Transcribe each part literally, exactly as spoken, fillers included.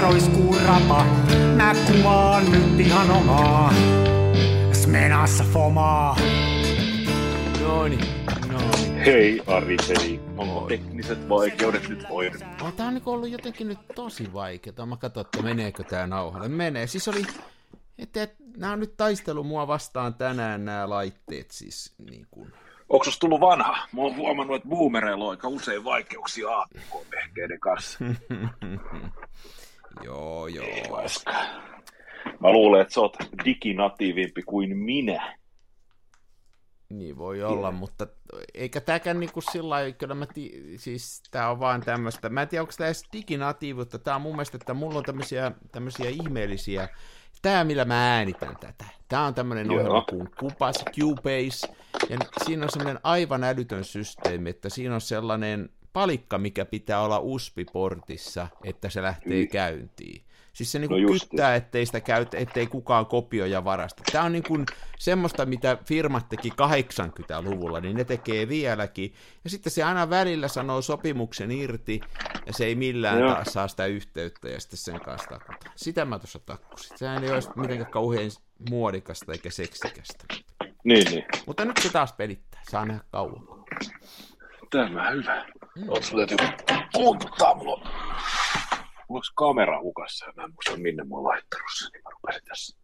roiskuu rapa. Mä kuvaan nyt ihan omaa smenassa fomaa. Noni, noni. Hei Ariteli, onko tekniset vaikeudet nyt hoidettu? No, tää on niinku ollut jotenkin nyt tosi vaikeeta. Mä katson, että meneekö tää nauhalle. Menee, siis oli... Että et, nää on nyt taistelu mua vastaan tänään nämä laitteet siis niin kuin... Onko susta tullut vanha? Mä oon huomannut, että boomereilla on aika usein vaikeuksia A P K-vehkeiden kanssa. joo, joo. Ei laiskaan. Mä luulen, että sä oot diginatiivimpi kuin minä. Niin voi olla, yeah. Mutta eikä tääkään niinku sillä lailla, kyllä mä ti- siis tää on vaan tämmöstä, mä en tiedä onko tää edes diginatiivuutta, tää on mun mielestä, että mulla on tämmösiä, tämmösiä ihmeellisiä, tää millä mä äänitän tätä, tää on tämmönen yeah. ohjelma kuin Cubase, Cubase, ja siinä on semmoinen aivan älytön systeemi, että siinä on sellainen palikka, mikä pitää olla U S B-portissa, että se lähtee mm. käyntiin. Siis se niin kuin no kyttää, ettei sitä käytä, ettei kukaan kopioi ja varasta. Tämä on niin kuin semmoista, mitä firmat teki kahdeksankymmentäluvulla, niin ne tekee vieläkin. Ja sitten se aina välillä sanoo sopimuksen irti, ja se ei millään no. taas saa sitä yhteyttä, ja sitten sen kanssa takutaan. Sitä mä tuossa takkusin. Sehän ei ole mitenkään kauhean muodikasta eikä seksikästä. Niin, niin. Mutta nyt se taas pelittää. Saa nähdä kauan. Tämä hyvä. Mm. Oletko täytyy puuttaa mulla? Mulla olisi kamera hukassa ja mä en muista minne mä oon laittanut sen, niin mä rupesin tässä.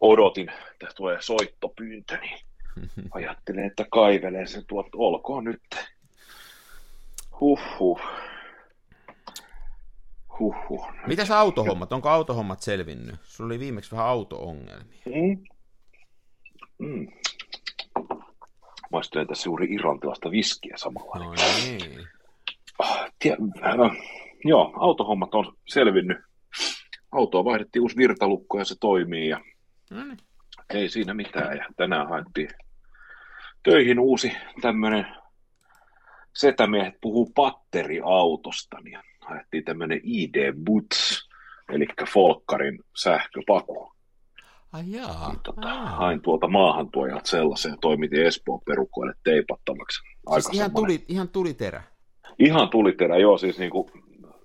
Odotin, että tulee soittopyyntö, niin ajattelin, että kaivelen sen tuolta. Olkoon nyt. Huhhuh. Huhhuh. Mitäs autohommat? Onko autohommat selvinnyt? Sulla oli viimeksi vähän auto-ongelmia. Mm. Mm. Mä istuin tässä juuri irrantilasta viskiä samalla. No niin. Tiedä... Joo, autohommat on selvinnyt. Autoa vaihdettiin uusi virtalukko ja se toimii ja mm. ei siinä mitään. Ja tänään haettiin töihin uusi tämmöinen setämiehet puhuu patteriautosta. Niin haettiin tämmöinen I D-boots, eli folkkarin sähköpaku. Ai jaa. Niin, tota, hain tuolta maahantuojalta sellaisen ja toimitin Espoon perukoille teipattavaksi. Aika siis ihan, tuli, ihan tuliterä? Ihan tuliterä, joo. Siis niinku...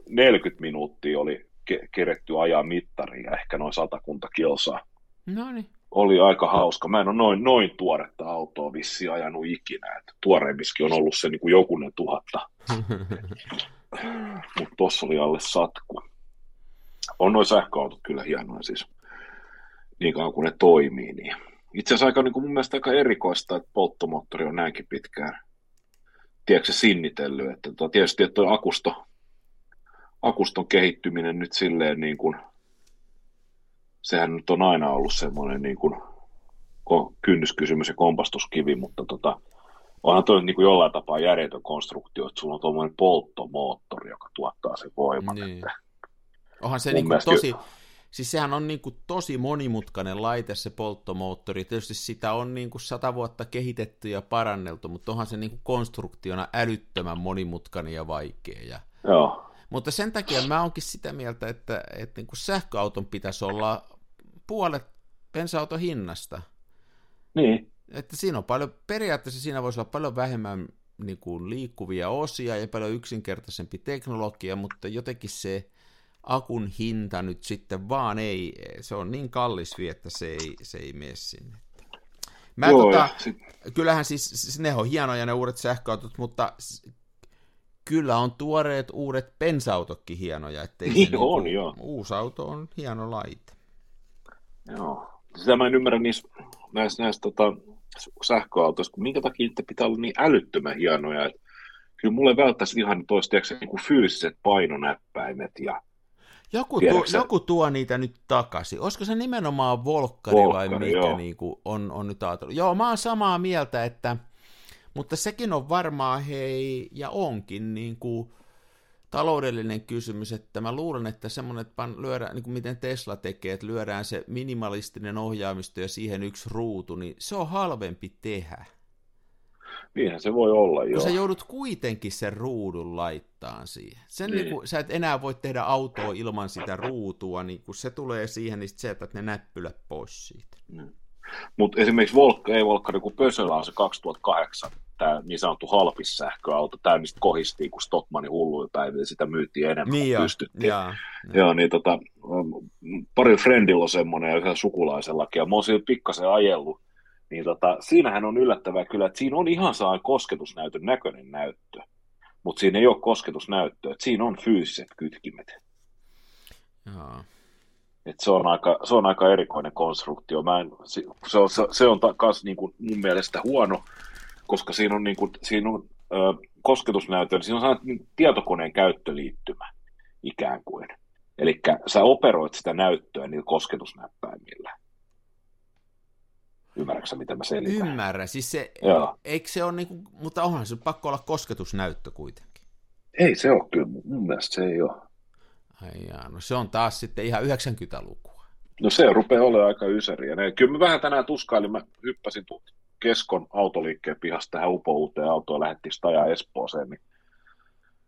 neljäkymmentä minuuttia oli ke- keretty ajaa mittariin ja ehkä noin satakunta kilsaa. Noniin. Oli aika hauska. Mä en ole noin, noin tuoretta autoa vissiin ajanut ikinä. Että tuoreemmiskin on ollut se niin kuin jokunen tuhatta. Mutta tossa oli alle satku. On noin sähköautot kyllä hienoja siis. Niin kauan kuin ne toimii. Niin. Itse asiassa aika, niin kuin mun mielestä aika erikoista, että polttomoottori on näinkin pitkään. Tiedätkö se sinnitellyt? Että tietysti että toi akusto akuston kehittyminen nyt silleen niin kuin, sehän nyt on aina ollut semmoinen niin kuin kynnyskysymys ja kompastuskivi, mutta tota, onhan toi niin kuin jollain tapaa järjetön konstruktio, että sulla on tuommoinen polttomoottori, joka tuottaa sen voiman. Niin. Että onhan se niin kuin tosi, jo... siis sehän on niin kuin tosi monimutkainen laite se polttomoottori, tietysti sitä on niin kuin sata vuotta kehitetty ja paranneltu, mutta onhan se niin kuin konstruktiona älyttömän monimutkainen ja vaikea. Ja... Joo. Mutta sen takia mä oonkin sitä mieltä, että, että niin kuin sähköauton pitäisi olla puolet bensa-auton hinnasta. Niin. Että siinä on paljon, periaatteessa siinä voisi olla paljon vähemmän niin kuin liikkuvia osia ja paljon yksinkertaisempi teknologia, mutta jotenkin se akun hinta nyt sitten vaan ei, se on niin kallis vielä, että se ei, se ei mene sinne. Mä Joo, tota, sit... Kyllähän siis, ne on hienoja ne uudet sähköautot, mutta... Kyllä on tuoreet uudet bensa-autotkin hienoja, ettei niin on, niin kuin, uusi auto on hieno laite. Joo, sitä mä en ymmärrä niissä näissä, näissä tota, sähköautoissa, kun minkä takia niitä pitää olla niin älyttömän hienoja, että kyllä mulle välttäisi ihan toistaiseksi niin fyysiset painonäppäimet. Ja joku, tuo, joku tuo niitä nyt takaisin. Olisiko se nimenomaan volkkari, volkkari vai mikä niin kuin on, on nyt ajatellut? Joo, mä oon samaa mieltä, että mutta sekin on varmaan, hei, ja onkin niin kuin taloudellinen kysymys, että mä luulen, että semmoinen, että lyödään, niin kuin miten Tesla tekee, että lyödään se minimalistinen ohjaamisto ja siihen yksi ruutu, niin se on halvempi tehdä. Niinhän se voi olla, joo. Kun sä joudut kuitenkin sen ruudun laittaa siihen. Sen niin. Niin kuin, sä et enää voi tehdä autoa ilman sitä ruutua, niin kun se tulee siihen, niin sit sä jätät ne näppylät pois siitä. Mm. Mutta esimerkiksi Volk, ei Volkkari, kun Pösölä on se kaksituhattakahdeksan, tämä niin sanottu halpis sähköauto, tämä mistä kohistiin, kun Stockmannin hulluin päivä, sitä myytiin enemmän niin kuin jo, pystyttiin. Jaa, jaa. Niin, tota, pari friendillä on semmoinen ja yhdellä sukulaisellakin, ja mä oon siinä pikkasen ajellut, niin tota, siinähän on yllättävää kyllä, että siinä on ihan saa kosketusnäytön näköinen näyttö, mutta siinä ei ole kosketusnäyttöä, että siinä on fyysiset kytkimet. Jaa. Että se on aika, se on aika erikoinen konstruktio. Mä en, se, se, se on taas niin kuin mun mielestä huono, koska siinä on, niin kuin, siinä on ö, kosketusnäytön, siinä on niin tietokoneen käyttöliittymä ikään kuin. Eli sä operoit sitä näyttöä niillä kosketusnäppäimillä. Ymmärrätkö mitä mä selitän? Ymmärrä. Siis se, eikö se ole niin kuin, mutta onhan se pakko olla kosketusnäyttö kuitenkin. Ei se ole kyllä, mun mielestä se ei ole. Aijaa, no se on taas sitten ihan yhdeksänkymmentälukua. No se rupeaa olemaan aika ysäriä. Kyllä mä vähän tänään tuskailin, mä hyppäsin Keskon autoliikkeen pihasta tähän upouuteen autoon, lähdettiin Stajaa Espooseen, niin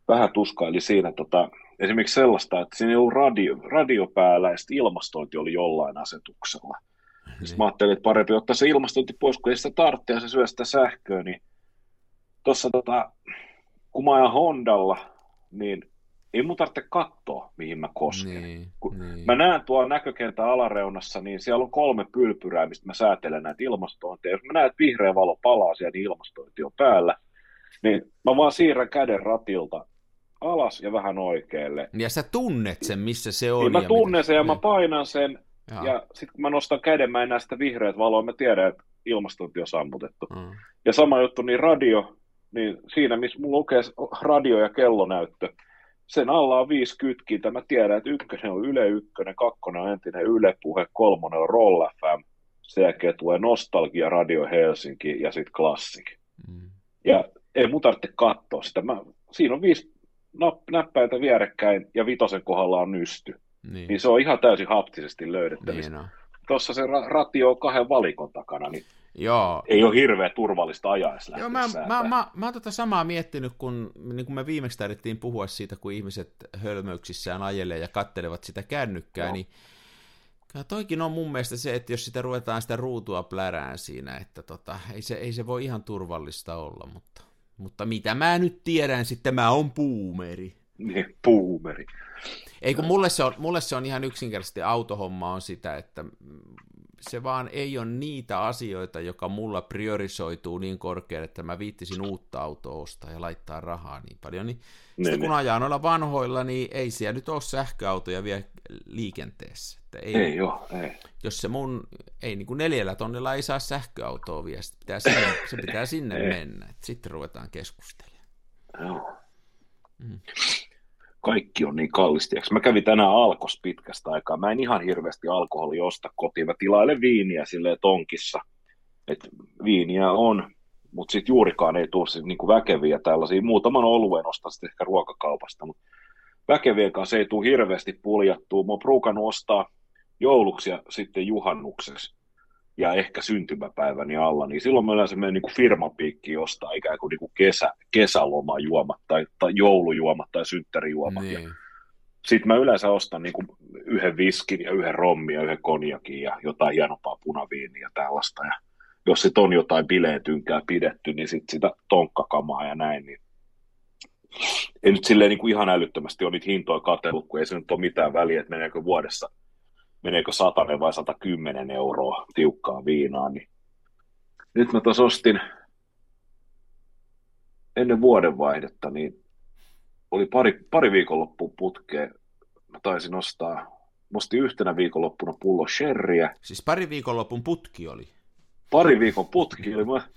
vähän tuskaili siinä tota, esimerkiksi sellaista, että siinä ei ollut radio, radio päällä, ja sitten ilmastointi oli jollain asetuksella. Mm-hmm. Sitten mä ajattelin, että parempi ottaa se ilmastointi pois, kun ei sitä tarvitse, ja se syö sitä sähköä, niin tuossa tota, kun mä ajan Hondalla, niin ei mun tarvitse katsoa, mihin mä kosken. Niin, kun niin. Mä näen tuolla näkökentän alareunassa, niin siellä on kolme pylpyrää, mistä mä säätelen näitä ilmastointeja. Jos mä näen, että vihreä valo palaa siellä, niin ilmastointi on päällä, niin mä vaan siirrän käden ratilta alas ja vähän oikealle. Ja sä tunnet sen, missä se on. Niin mä tunnen mitä... sen ja mä painan sen, ja, ja sitten kun mä nostan käden, mä en näe sitä vihreät valoa, mä tiedän, että ilmastointi on sammutettu. Mm. Ja sama juttu, niin radio, niin siinä missä mulla lukee radio ja kellonäyttö, sen alla on viisi kytkintä. Mä tiedän, että ykkönen on Yle Ykkönen, kakkonen on entinen Yle Puhe, kolmonen on Roll F M, sen jälkeen tulee Nostalgia, Radio Helsinki ja sitten Classic. Mm. Ja ei mun tarvitse katsoa sitä. Mä, siinä on viisi napp- näppäintä vierekkäin ja vitosen kohdalla on nysty. Niin, niin se on ihan täysin haptisesti löydettävissä. Niin tuossa se ra- ratio on kahden valikon takana, niin joo. Ei ole hirveä turvallista ajaa edes lähteä säätämään. Mä, mä, mä, mä oon tota samaa miettinyt, kun, niin kun me viimeksi tarvittiin puhua siitä, kun ihmiset hölmöyksissään ajelee ja katselevat sitä kännykkää, no. Niin toikin on mun mielestä se, että jos sitä ruvetaan sitä ruutua plärään siinä, että tota, ei, se, ei se voi ihan turvallista olla, mutta, mutta mitä mä nyt tiedän, sitten mä oon boomeri. Niin, boomeri. Ei kun mulle se on, mulle se on ihan yksinkertaisesti autohomma on sitä, että se vaan ei ole niitä asioita, joka mulla priorisoituu niin korkealle, että mä viittisin uutta autoa ostaa ja laittaa rahaa niin paljon. Niin ne, sitten ne. Kun ajaa noilla vanhoilla, niin ei siellä nyt ole sähköautoja vielä liikenteessä. Että ei, ei joo, ei. Jos se mun, ei niin kuin neljällä tonnilla ei saa sähköautoa vielä, se pitää sinne, se pitää sinne mennä. Et sitten ruvetaan keskustelemaan. Joo. Mm. Kaikki on niin kallisti. Mä kävin tänään Alkossa pitkästä aikaa. Mä en ihan hirveästi alkoholia osta kotiin. Mä tilailen viiniä silleen tonkissa. Et viiniä on, mutta sitten juurikaan ei tule niinku väkeviä tällaisia. Muutaman oluen ostan sitten ehkä ruokakaupasta, mutta väkevien kanssa ei tule hirveästi puljattua. Mä oon pruukannut ostaa jouluksi ja sitten juhannukseksi ja ehkä syntymäpäiväni alla, niin silloin me yleensä meidän niin firmapiikkiin ostaa ikään kuin, niin kuin kesä, kesälomajuomat tai, tai joulujuomat tai synttärijuomat. Niin. Sitten mä yleensä ostan niin kuin yhden viskin ja yhden rommin ja yhden konjakin ja jotain hienompaa punaviiniä ja tällaista. Ja jos sit on jotain bileetynkää pidetty, niin sitten sitä tonkkakamaa ja näin. Niin... Ei nyt silleen niin kuin ihan älyttömästi ole niitä hintoja katsellut, kun ei se nyt ole mitään väliä, että meneekö vuodessa... meneekö satanen vai satakymmenen euroa tiukkaa viinaa, niin nyt mä tuossa ostin ennen vuodenvaihdetta, niin oli pari, pari viikonloppuun putkeen, mä taisin ostaa, musti yhtenä viikonloppuna pullo sherryä. Siis pari viikonlopun putki oli? Pari viikon putki oli, mä,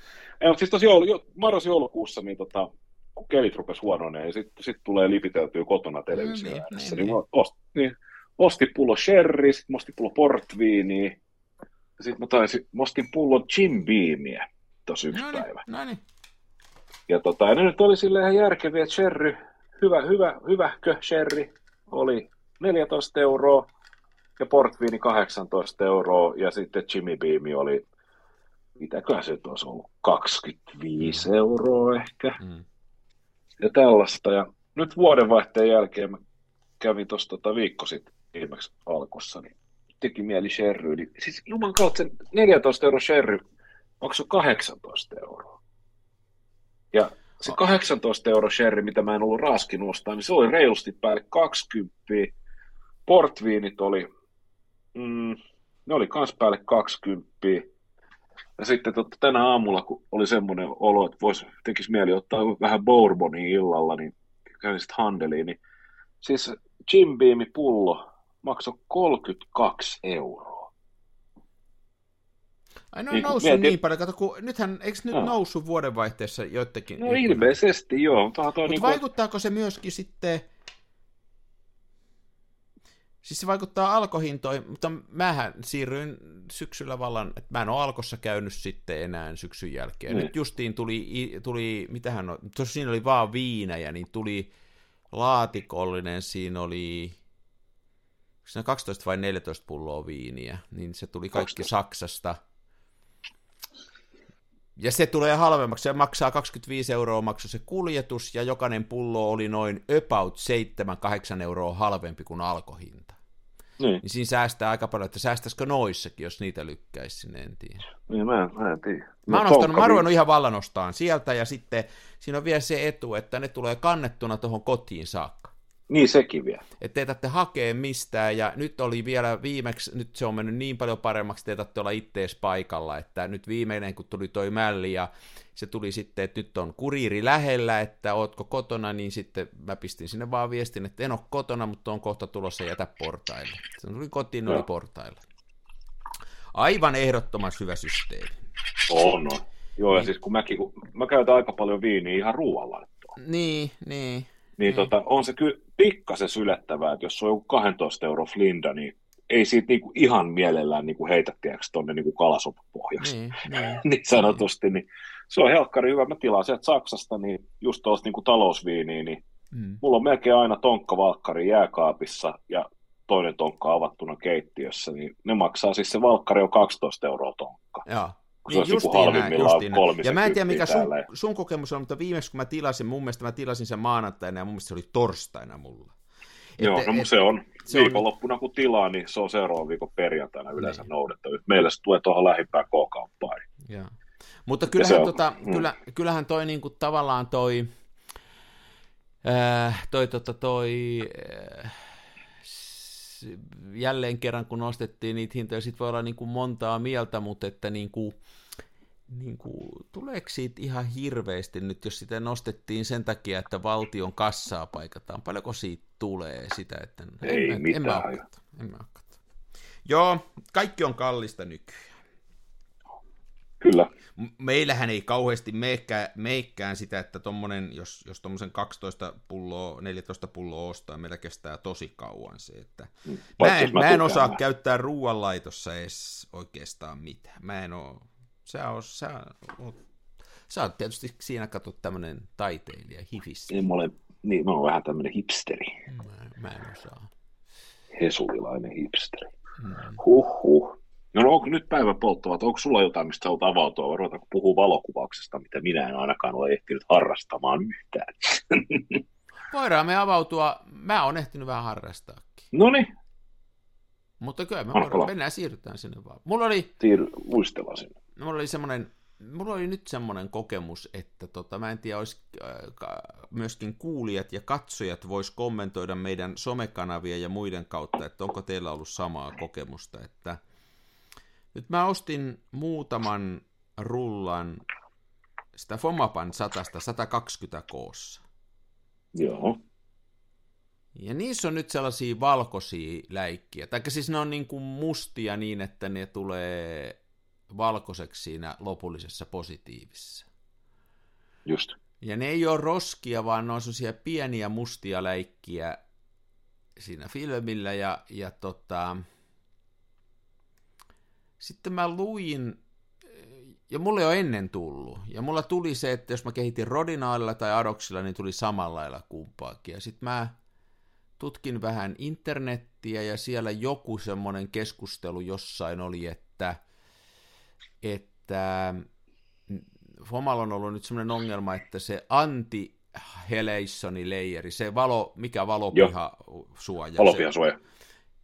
en, siis tossa joulu, marras-joulukuussa, niin tota, kun kelit rupesi huononeen, ja sitten sit tulee lipiteltyä kotona televisio no, äänessä, niin, niin, niin. Ostin, niin ostin pullo sherry, sitten ostin pullo portviiniä, sitten mä taisin, ostin pullo Jim Beamia tossa yksi noniin, päivä. Noniin. Ja tota, ja ne nyt oli silleen ihan järkeviä, että sherry, hyvä, hyvä, hyvähkö sherry, oli neljätoista euroa, ja portviini kahdeksantoista euroa, ja sitten Jimmy Beam oli, mitäköhän se olisi ollut, kaksikymmentäviisi euroa ehkä, mm. ja tällaista, ja nyt vuodenvaihteen jälkeen mä kävin tuossa tota viikko sitten viimeksi Alkossa, niin teki mieli sherryyn. Siis juman kautta sen neljätoista euroa sherry maksoi kahdeksantoista euroa. Ja se kahdeksantoista euroa sherry, mitä mä en ollut raaskin ostaa, niin se oli reilusti päälle kaksikymmentä. Portviinit oli, mm, ne oli kans päälle kaksikymmentä. Ja sitten totta, tänä aamulla, kun oli semmoinen olo, että vois, tekisi mieli ottaa vähän bourbonia illalla, niin kävin sitten handeliin. Niin, siis Jim Beamin pullo maksoi kolmekymmentäkaksi euroa. Ai no on niin, noussut mietin... niin paljon, kato, kun nythän, eikö nyt no. noussut vuodenvaihteessa joidenkin? No joidenkin... ilmeisesti joo. Mutta niin vaikuttaako kuin... se myöskin sitten, siis se vaikuttaa alkohintoihin, mutta mähän siirryin syksyllä vallan, että mä en ole Alkossa käynyt sitten enää syksyn jälkeen. Niin. Nyt justiin tuli, tuli mitähän on, tuossa siinä oli vaan viinejä, niin tuli laatikollinen, siinä oli siinä kaksitoista vai neljätoista pulloa viiniä, niin se tuli kaikki kaksitoista Saksasta. Ja se tulee halvemmaksi, se maksaa kaksikymmentäviisi euroa maksu se kuljetus, ja jokainen pullo oli noin about seitsemän kahdeksan euroa halvempi kuin alkohinta. Niin. Niin siinä säästää aika paljon, että säästäisikö noissakin, jos niitä lykkäisi sinne, en tiedä. Niin, mä en, mä en tiedä. Mä oon ostanut, mä ruvennut ihan vallan ostaan sieltä, ja sitten siinä on vielä se etu, että ne tulee kannettuna tuohon kotiin saakka. Niin, sekin vielä. Että ei tarvitse hakea mistään, ja nyt oli vielä viimeksi, nyt se on mennyt niin paljon paremmaksi, että ei tarvitse olla ittees paikalla, että nyt viimeinen, kun tuli toi mälli, ja se tuli sitten, että nyt on kuriiri lähellä, että ootko kotona, niin sitten mä pistin sinne vaan viestin, että en ole kotona, mutta on kohta tulossa, jätä portaille. Se tuli kotiin, oli portaille. Aivan ehdottoman hyvä systeemi. On, on. Joo, niin. Ja siis kun mäkin, kun mä käytän aika paljon viiniä ihan ruoalla. Niin, niin. Niin tota, on se kyllä pikkasen sylättävää, että jos on joku kahdentoista euron flinda, niin ei siitä niinku ihan mielellään niinku heitä tiedäksi tuonne niinku kalasopapohjaksi, niin, niin, niin sanotusti. Niin. Se on helkkari hyvä. Mä tilaan sieltä Saksasta niin just tuosta niinku talousviiniä, niin mm. mulla on melkein aina tonkkavalkkari jääkaapissa ja toinen tonkka avattuna keittiössä, niin ne maksaa siis se valkkari on kaksitoista euroa tonkka. Joo. Niin justiin näin, justiin näin. Ja mä en tiedä, mikä sun, sun kokemus on, mutta viimeksi kun mä tilasin, mun mielestä mä tilasin sen maanantaina ja mun mielestä se oli torstaina mulla. Että, joo, no et, se on. Se viikonloppuna on... kun tilaa, niin se on seuraavan viikon perjantaina yleensä niin noudattavissa. Meillä se tulee tuohon lähimpään K-kauppaan. Joo. Mutta kyllähän, on, tota, mm. kyllä, kyllähän toi niinku tavallaan toi, äh, toi, tota, toi äh, jälleen kerran, kun nostettiin niitä hintoja, sit voi olla niin kuin montaa mieltä, mutta että niin kuin, niin kuin, tuleeko siitä ihan hirveästi nyt, jos sitä nostettiin sen takia, että valtion kassaa paikataan, paljonko siitä tulee sitä, että en, ei en, mitään. En mä ole katso, en mä ole katso. Joo, kaikki on kallista nykyään. Kyllä. Meillähän ei kauheasti meikkään, meikkään sitä, että tommonen, jos, jos tommosen kaksitoista pulloa, neljätoista pulloa ostaa, meillä kestää tosi kauan se, että mä en, mä mä en osaa mä. käyttää ruoanlaitossa edes oikeastaan mitään. Mä en oo, sä oot, sä oot, sä oot tietysti siinä katsot tämmönen taiteilija, hifissä. En mä ole, niin mä oon vähän tämmönen hipsteri. Mä, mä en osaa. Hesulilainen hipsteri. Mm. Huhhuh. No onko nyt päivän polttavat, onko sulla jotain, mistä sä olet avautua, vai ruvetaanko puhua valokuvauksesta, mitä minä en ainakaan ole ehtinyt harrastamaan yhtään? Voidaan me avautua, mä oon ehtinyt vähän harrastaakin. Noniin. Mutta kyllä me voidaan, mennään siirrytään sinne vaan. Mulla oli, Siir- muistellaan sinne. Mulla oli semmoinen, mulla oli nyt semmoinen kokemus, että tota, mä en tiedä, olisi, myöskin kuulijat ja katsojat vois kommentoida meidän somekanavia ja muiden kautta, että onko teillä ollut samaa kokemusta, että nyt mä ostin muutaman rullan sitä Fomapan satasta sata kaksikymmentä koossa. Joo. Ja niissä on nyt sellaisia valkoisia läikkiä. Tai siis ne on niin kuin mustia niin, että ne tulee valkoiseksi siinä lopullisessa positiivissa. Just. Ja ne ei ole roskia, vaan ne on sellaisia pieniä mustia läikkiä siinä filmillä ja, ja tota... Sitten mä luin, ja mulle ei ole ennen tullut, ja mulla tuli se, että jos mä kehitin Rodinalilla tai Adoxilla, niin tuli samalla lailla kumpaakin. Ja sitten mä tutkin vähän internettiä, ja siellä joku semmoinen keskustelu jossain oli, että, että Fomalla on ollut nyt semmoinen ongelma, että se anti-Heleissoni leijeri, se valo, mikä valopiha suoja. Valopiha suoja.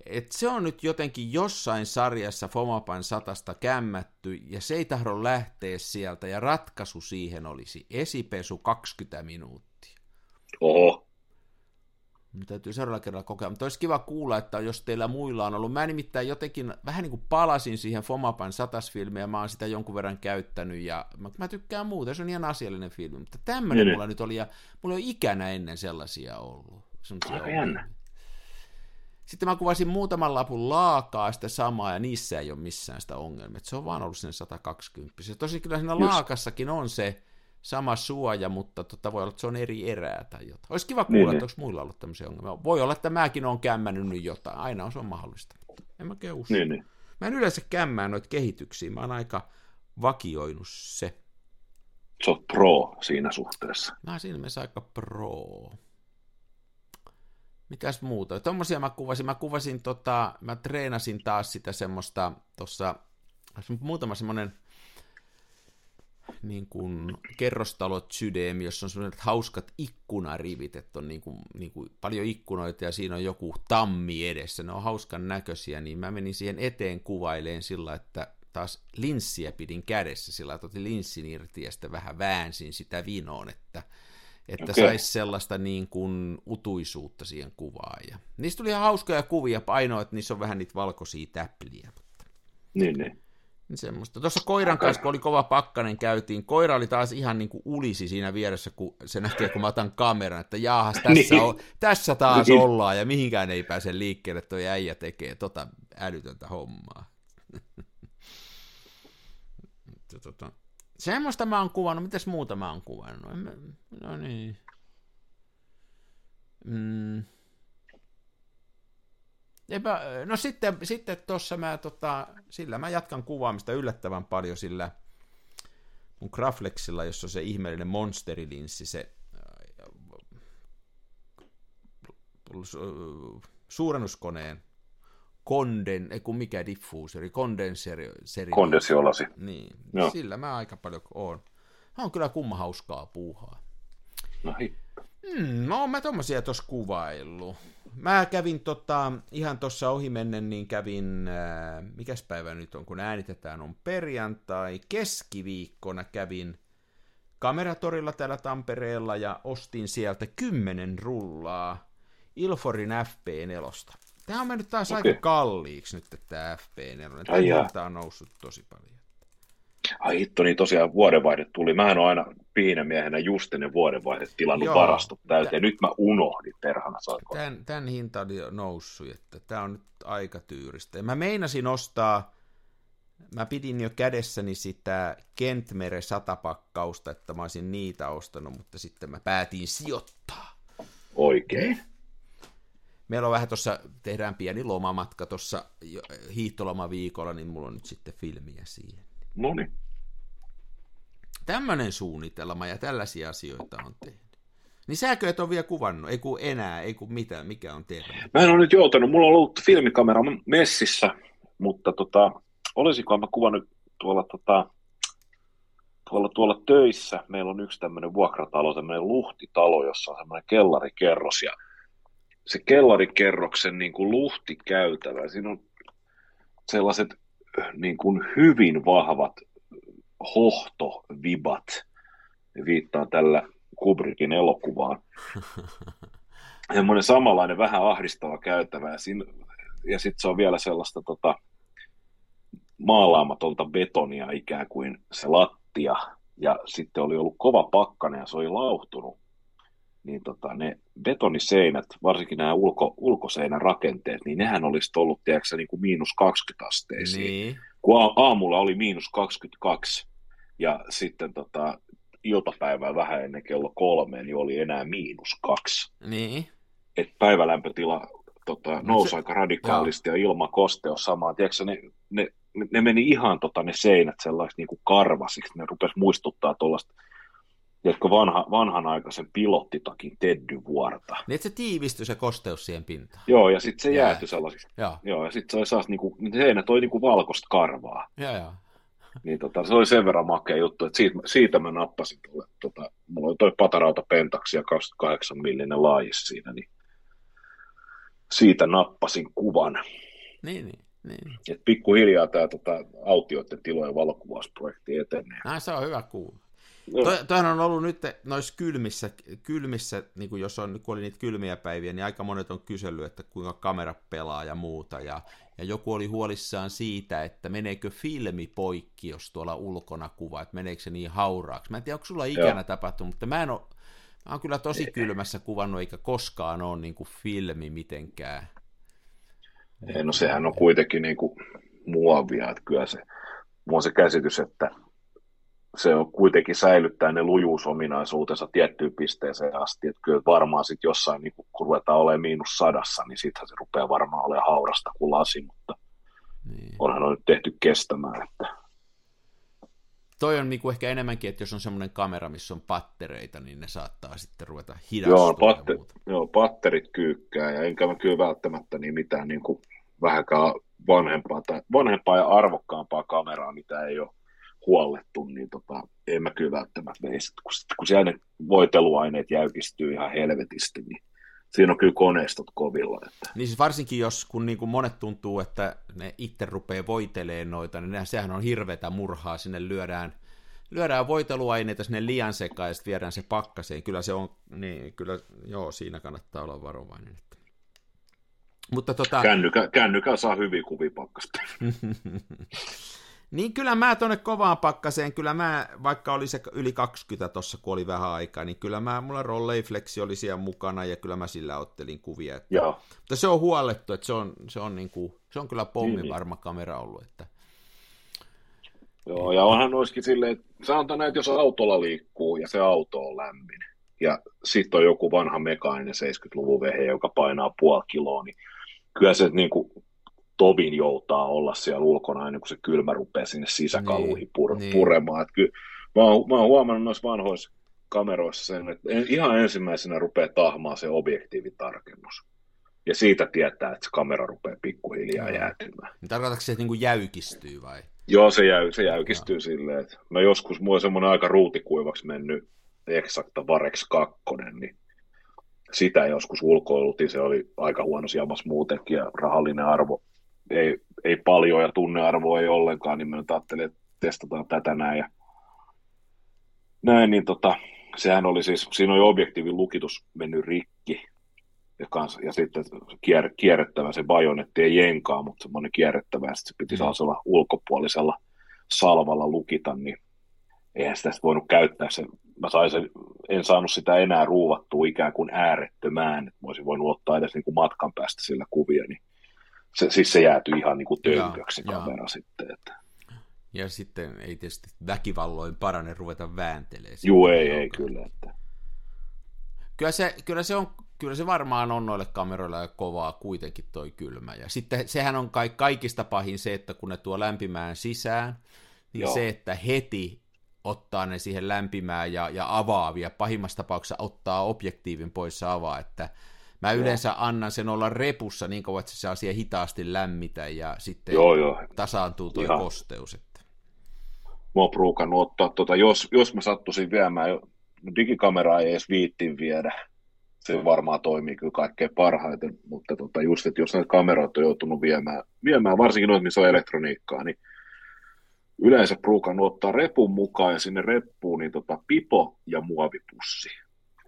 Et se on nyt jotenkin jossain sarjassa Fomapan satasta kämmätty, ja se ei tahdo lähteä sieltä, ja ratkaisu siihen olisi esipesu kaksikymmentä minuuttia. Oho. Täytyy seuraavalla kerralla kokea, mutta olisi kiva kuulla, että jos teillä muilla on ollut. Mä nimittäin jotenkin vähän niin kuin palasin siihen Fomapan satasfilmiin, ja mä oon sitä jonkun verran käyttänyt, ja mä, mä tykkään muuta, se on ihan asiallinen filmi, mutta tämmöinen mulla nyt oli, ja mulla ei ole ikänä ennen sellaisia ollut. Aika. Sitten mä kuvasin muutaman lapun laakaa sitä samaa, ja niissä ei ole missään sitä ongelmia. Se on vaan ollut sen sata kaksikymmentä. Tosin kyllä siinä laakassakin on se sama suoja, mutta tota voi olla, että se on eri erää tai jotain. Olisi kiva kuulla, niin, että onko muilla ollut tämmöisiä ongelmia. Voi olla, että mäkin olen kämmännyt nyt jotain. Aina on se on mahdollista. En mä keusu. Niin, niin. Mä en yleensä kämmää noita kehityksiä. Mä oon aika vakioinut se. Se on pro siinä suhteessa. Mä oon siinä mielessä aika pro. Mitäs muuta? Tuommoisia mä kuvasin. Mä kuvasin, tota, mä treenasin taas sitä semmoista tuossa, muutama semmoinen niin kuin kerrostalo-sydeemi, jossa on semmoiset hauskat ikkunarivit, että on niin kuin, niin kuin paljon ikkunoita ja siinä on joku tammi edessä, ne on hauskan näköisiä, niin mä menin siihen eteen kuvaileen sillä, että taas linssiä pidin kädessä, sillä otin linssin irti ja sitten vähän väänsin sitä vinoon, että että okay, saisi sellaista niin kuin utuisuutta siihen kuvaan. Ja niistä tuli ihan hauskoja kuvia, painoa, että niissä on vähän niitä valkoisia täpliä. Mutta niin, niin. Semmoista. Tuossa koiran okay kanssa, kun oli kova pakkanen, käytiin. Koira oli taas ihan niin kuin ulisi siinä vieressä, kun se näkee, kun mä otan kameran, että jaahas, tässä, niin, on, tässä taas niin ollaan, ja mihinkään ei pääse liikkeelle, toi äijä tekee tota älytöntä hommaa. Tota... Semmoista mä oon kuvannut, mitäs muuta mä oon kuvannut? Mä... No niin. Mm. Epä... No sitten, sitten tossa mä, tota, sillä mä jatkan kuvaamista yllättävän paljon sillä mun Graiflexilla, jossa on se ihmeellinen monsterilinssi, se suurennuskoneen Konden, ei kun mikä diffuuseri, kondenseri. Kondensiolasi. Niin, no, sillä mä aika paljon oon. On kyllä kumma hauskaa puuhaa. No hitto. Mm, no mä tommosia tossa kuvaillut. Mä kävin tota, ihan tossa ohimennen, niin kävin, äh, mikäs päivä nyt on, kun äänitetään, on perjantai. Keskiviikkona kävin Kameratorilla täällä Tampereella ja ostin sieltä kymmenen rullaa Ilforin F P neljä. Tämä on mennyt taas okay aika kalliiksi nyt, että tämä F P neljä. Tämä on noussut tosi paljon. Ai hitto, niin tosiaan vuodenvaihde tuli. Mä en ole aina piinamiehenä just ennen vuodenvaihdet tilannut joo varastot täyteen. Nyt mä unohdin perhana. Tämän, tämän hinta oli noussut, että tämä on nyt aika tyyristä. Ja mä meinasin ostaa, mä pidin jo kädessäni sitä Kentmere satapakkausta, että mä olisin niitä ostanut, mutta sitten mä päätin sijoittaa. Oikein. Meillä on vähän tuossa, tehdään pieni lomamatka tuossa hiihtolomaviikolla, niin mulla on nyt sitten filmiä siihen. No niin. Tämmöinen suunnitelma ja tällaisia asioita on tehnyt. Niin säkö et ole vielä kuvannut, ei kun enää, ei kun mitään, mikä on tehnyt? Mä en ole nyt joutanut, mulla on ollut filmikamera messissä, mutta tota, olisinko mä kuvannut tuolla, tota, tuolla, tuolla töissä. Meillä on yksi tämmöinen vuokratalo, tämmöinen luhtitalo, jossa on semmoinen kellarikerros ja se kellarikerroksen niin kuin luhtikäytävä, siinä on sellaiset niin kuin hyvin vahvat hohtovibat, viittaan tällä Kubrickin elokuvaan. Semmoinen samanlainen vähän ahdistava käytävä, ja, ja sitten se on vielä sellaista tota, maalaamatonta betonia ikään kuin se lattia, ja sitten oli ollut kova pakkanen ja se oli lauhtunut. Niin tota, ne betoniseinät, varsinkin nämä ulko, ulkoseinärakenteet, niin nehän olisi ollut, tiedätkö, niin kuin miinus kaksikymmentä asteisiin, niin, kun a- aamulla oli miinus kaksikymmentäkaksi, ja sitten tota, iltapäivää vähän ennen kello kolmeen, niin oli enää miinus kaksi. Niin. Että päivälämpötila tota, nousi se... aika radikaalisti, ja, ja ilmakosteus samaan, tiedätkö, ne, ne, ne meni ihan tota, ne seinät sellaisiksi niin kuin karvasiksi, ne rupesi muistuttaa tuollaista, jotka vanha, vanhanaikaisen pilottitakin teddyvuorta. Niin, että se tiivistyi se kosteus siihen pintaan. Joo, ja sitten se jää jäätyi sellaisiksi. Joo. Joo, ja sitten se oli saas niinku, heinä toi niinku valkoista karvaa. Joo, joo. Niin tota, se oli sen verran makea juttu, että siitä, siitä mä nappasin tuolle, tota, mulla oli toi patarauta pentaksi ja kaksikymmentäkahdeksan millinen laajis siinä, niin siitä nappasin kuvan. Niin, niin. niin. Et pikkuhiljaa tämä tota, autioiden tilojen valokuvausprojekti etenee. Näin se on hyvä kuulla. No. Tähän on ollut nyt noissa kylmissä, kylmissä niin kuin jos on, kun oli niitä kylmiä päiviä, niin aika monet on kysellyt, että kuinka kamera pelaa ja muuta. Ja, ja joku oli huolissaan siitä, että meneekö filmi poikki, jos tuolla ulkona kuva, että meneekö se niin hauraaksi. Mä en tiedä, onko sulla ikänä tapahtunut, mutta mä en ole, mä oon kyllä tosi kylmässä kuvannut, eikä koskaan ole niin kuin filmi mitenkään. Ei, no sehän on kuitenkin niin kuin muovia, että kyllä se, mulla on se käsitys, että se on kuitenkin säilyttää ne lujuusominaisuutensa tiettyyn pisteeseen asti, että kyllä varmaan sitten jossain, niin kun ruvetaan olemaan miinus sadassa, niin siitähän se rupeaa varmaan olemaan haurasta kuin lasi, mutta niin. Onhan on nyt tehty kestämään. Että... Toi on niinku ehkä enemmänkin, että jos on semmoinen kamera, missä on pattereita, niin ne saattaa sitten ruveta hidastumaan. Joo, patter... Joo patterit kyykkää, ja enkä mä kyllä välttämättä niin mitään niin kuin vähänkään vanhempaa, tai vanhempaa ja arvokkaampaa kameraa, mitä ei ole huollettu, niin tota, en mä kyllä välttämättä veisi. Kun, kun siellä ne voiteluaineet jäykistyy ihan helvetisti, niin siinä on kyllä koneistot kovilla. Että. Niin siis varsinkin jos, kun niin kuin monet tuntuu, että ne itse rupeaa voitelemaan noita, niin sehän on hirveätä murhaa, sinne lyödään, lyödään voiteluaineita sinne liian sekaan ja sitten viedään se pakkaseen. Kyllä se on, niin kyllä, joo, siinä kannattaa olla varovainen. Mutta tota... Kännykä, kännykä saa hyviä kuvia pakkasta. Niin kyllä mä tuonne kovaan pakkaseen, kyllä mä, vaikka oli se yli kaksikymmentä tuossa, kun oli vähän aikaa, niin kyllä mä, mulla Rolleiflexi oli siellä mukana ja kyllä mä sillä ottelin kuvia. Että, mutta se on huollettu, että se on, se on, niin kuin, se on kyllä pommivarma niin, kamera ollut. Että. Joo, ja onhan olisikin silleen, että sanotaan, että jos autolla liikkuu ja se auto on lämmin ja sitten on joku vanha mekaaninen seitsemänkymmentäluvun vehe, joka painaa puoli kiloa, niin kyllä se niin kuin... tovin joutaa olla siellä ulkona aina, kun se kylmä rupeaa sinne sisäkaluihin pur- niin. puremaan. Että kyllä, mä, oon, mä oon huomannut noissa vanhoissa kameroissa sen, että ihan ensimmäisenä rupeaa tahmaa se objektiivitarkennus. Ja siitä tietää, että se kamera rupeaa pikkuhiljaa no. jäätymään. Tarkoitatko se, että niinku jäykistyy vai? Joo, se, jäy, se jäykistyy no. silleen. Että mä joskus, mulla on semmoinen aika ruutikuivaksi mennyt Exakta Varex kaksi, niin sitä joskus ulkoilutin. Se oli aika huonossa jamassa muutenkin ja rahallinen arvo. Ei, ei paljon ja tunnearvoa ei ollenkaan, niin mä nyt ajattelin, että testataan tätä näin. Ja näin, niin tota, sehän oli siis, siinä oli objektiivin lukitus mennyt rikki ja, kans, ja sitten kier, kierrettävä se bajonetti ei jenkaa, mutta semmoinen kierrettävä ja sitten se piti sellaisella ulkopuolisella salvalla lukita, niin eihän sitä sitten voinut käyttää. Se, mä sain sen, en saanut sitä enää ruuvattua ikään kuin äärettömään, että mä olisin voinut ottaa edes niin kuin matkan päästä sillä kuvia, niin se, siis se jäätyi ihan niin kuin tönköksi kamera sitten. Että. Ja sitten ei tietysti väkivalloin parane ruveta vääntelemään. Joo, ei, ei kyllä. Että. Kyllä, se, kyllä, se on, kyllä se varmaan on noille kameroilla kovaa kuitenkin toi kylmä. Ja sitten sehän on kai, kaikista pahin se, että kun ne tuo lämpimään sisään, niin Joo. se, että heti ottaa ne siihen lämpimään ja, ja avaa vielä. Pahimmassa tapauksessa ottaa objektiivin pois ja avaa, että mä yleensä annan sen olla repussa niin kauan, että se saa siihen hitaasti lämmitä ja sitten joo, joo. tasaantuu tuo ihan. Kosteus. Että. Mä oon pruukannut ottaa, tuota, jos, jos mä sattuisin viemään, digikameraa ei edes viittiin viedä, se varmaan toimii kyllä kaikkein parhaiten, mutta tuota, just, että jos näitä kameroita on joutunut viemään, viemään varsinkin noita, missä on elektroniikkaa, niin yleensä pruukannut ottaa repun mukaan ja sinne reppuun niin tota, pipo ja muovipussi.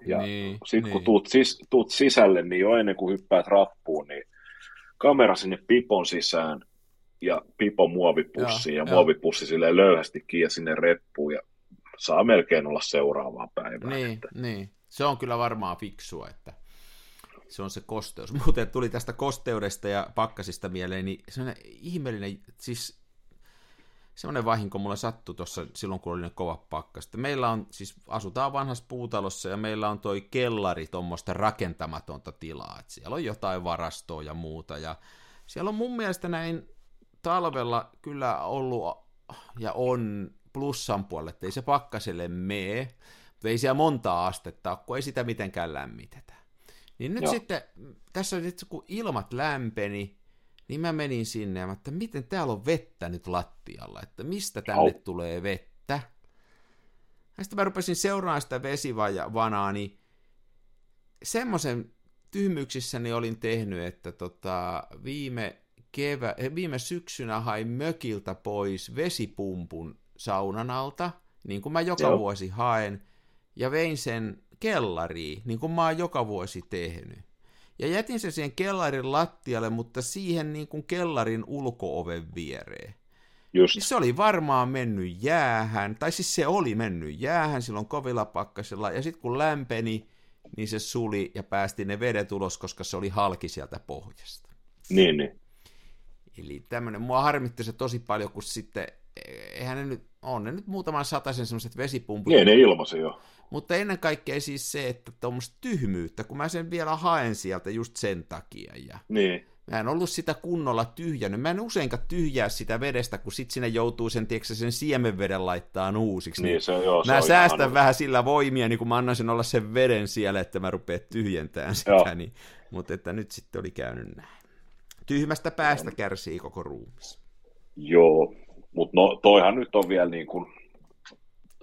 Ja niin, sitten niin. kun tuut, sis, tuut sisälle, niin jo ennen kuin hyppäät rappuun, niin kamera sinne pipon sisään ja pipon muovipussiin ja, ja muovipussi silleen löyhästikin ja sinne reppuun ja saa melkein olla seuraavaan päivään. Niin, että. Niin. Se on kyllä varmaan fiksua, että se on se kosteus. Muuten tuli tästä kosteudesta ja pakkasista mieleen, niin semmoinen ihmeellinen, siis semmoinen vahinko mulla sattui tuossa silloin, kun oli ne kovat pakkaset. Meillä on, siis asutaan vanhassa puutalossa ja meillä on toi kellari tuommoista rakentamatonta tilaa. Et siellä on jotain varastoa ja muuta ja siellä on mun mielestä näin talvella kyllä ollut ja on plussan puolelle, että ei se pakkaselle mene, mutta ei siellä montaa astetta ole, kun ei sitä mitenkään lämmitetä. Niin nyt Joo. sitten, tässä nyt kun ilmat lämpeni, niin mä menin sinne ja mä, että miten täällä on vettä nyt lattialla, että mistä tänne Au. Tulee vettä. Ja sitten mä rupesin seuraamaan sitä vesivanaa, niin semmoisen tyhmyyksissäni olin tehnyt, että tota, viime, kevä, viime syksynä hain mökiltä pois vesipumpun saunan alta, niin kuin mä joka Joo. vuosi haen, ja vein sen kellariin, niin kuin mä oon joka vuosi tehnyt. Ja jätin sen siihen kellarin lattialle, mutta siihen niin kuin kellarin ulko-oven viereen. Just. Se oli varmaan mennyt jäähän, tai siis se oli mennyt jäähän silloin kovilla pakkasella, ja sitten kun lämpeni, niin se suli ja päästi ne vedet ulos, koska se oli halki sieltä pohjasta. Niin, niin. Eli tämmöinen, mua harmitti se tosi paljon, kun sitten, eihän ne nyt, on ne nyt muutaman sataisen semmoiset vesipumput. Niin, ne ilmaisi jo. Mutta ennen kaikkea siis se, että tuommoista tyhmyyttä, kun mä sen vielä haen sieltä just sen takia. Ja niin. Mä en ollut sitä kunnolla tyhjännyt. Mä en useinkaan tyhjää sitä vedestä, kun sit sinne joutuu sen, tiedätkö, sen siemenveden laittaa uusiksi. Niin, se, joo, se mä säästän ihan vähän sillä voimia, niin kun mä annan sen olla sen veden siellä, että mä rupean tyhjentämään sitä. Niin. Mutta että nyt sitten oli käynyt näin. Tyhmästä päästä no. kärsii koko ruumis. Joo, mutta no toihan nyt on vielä niin kuin,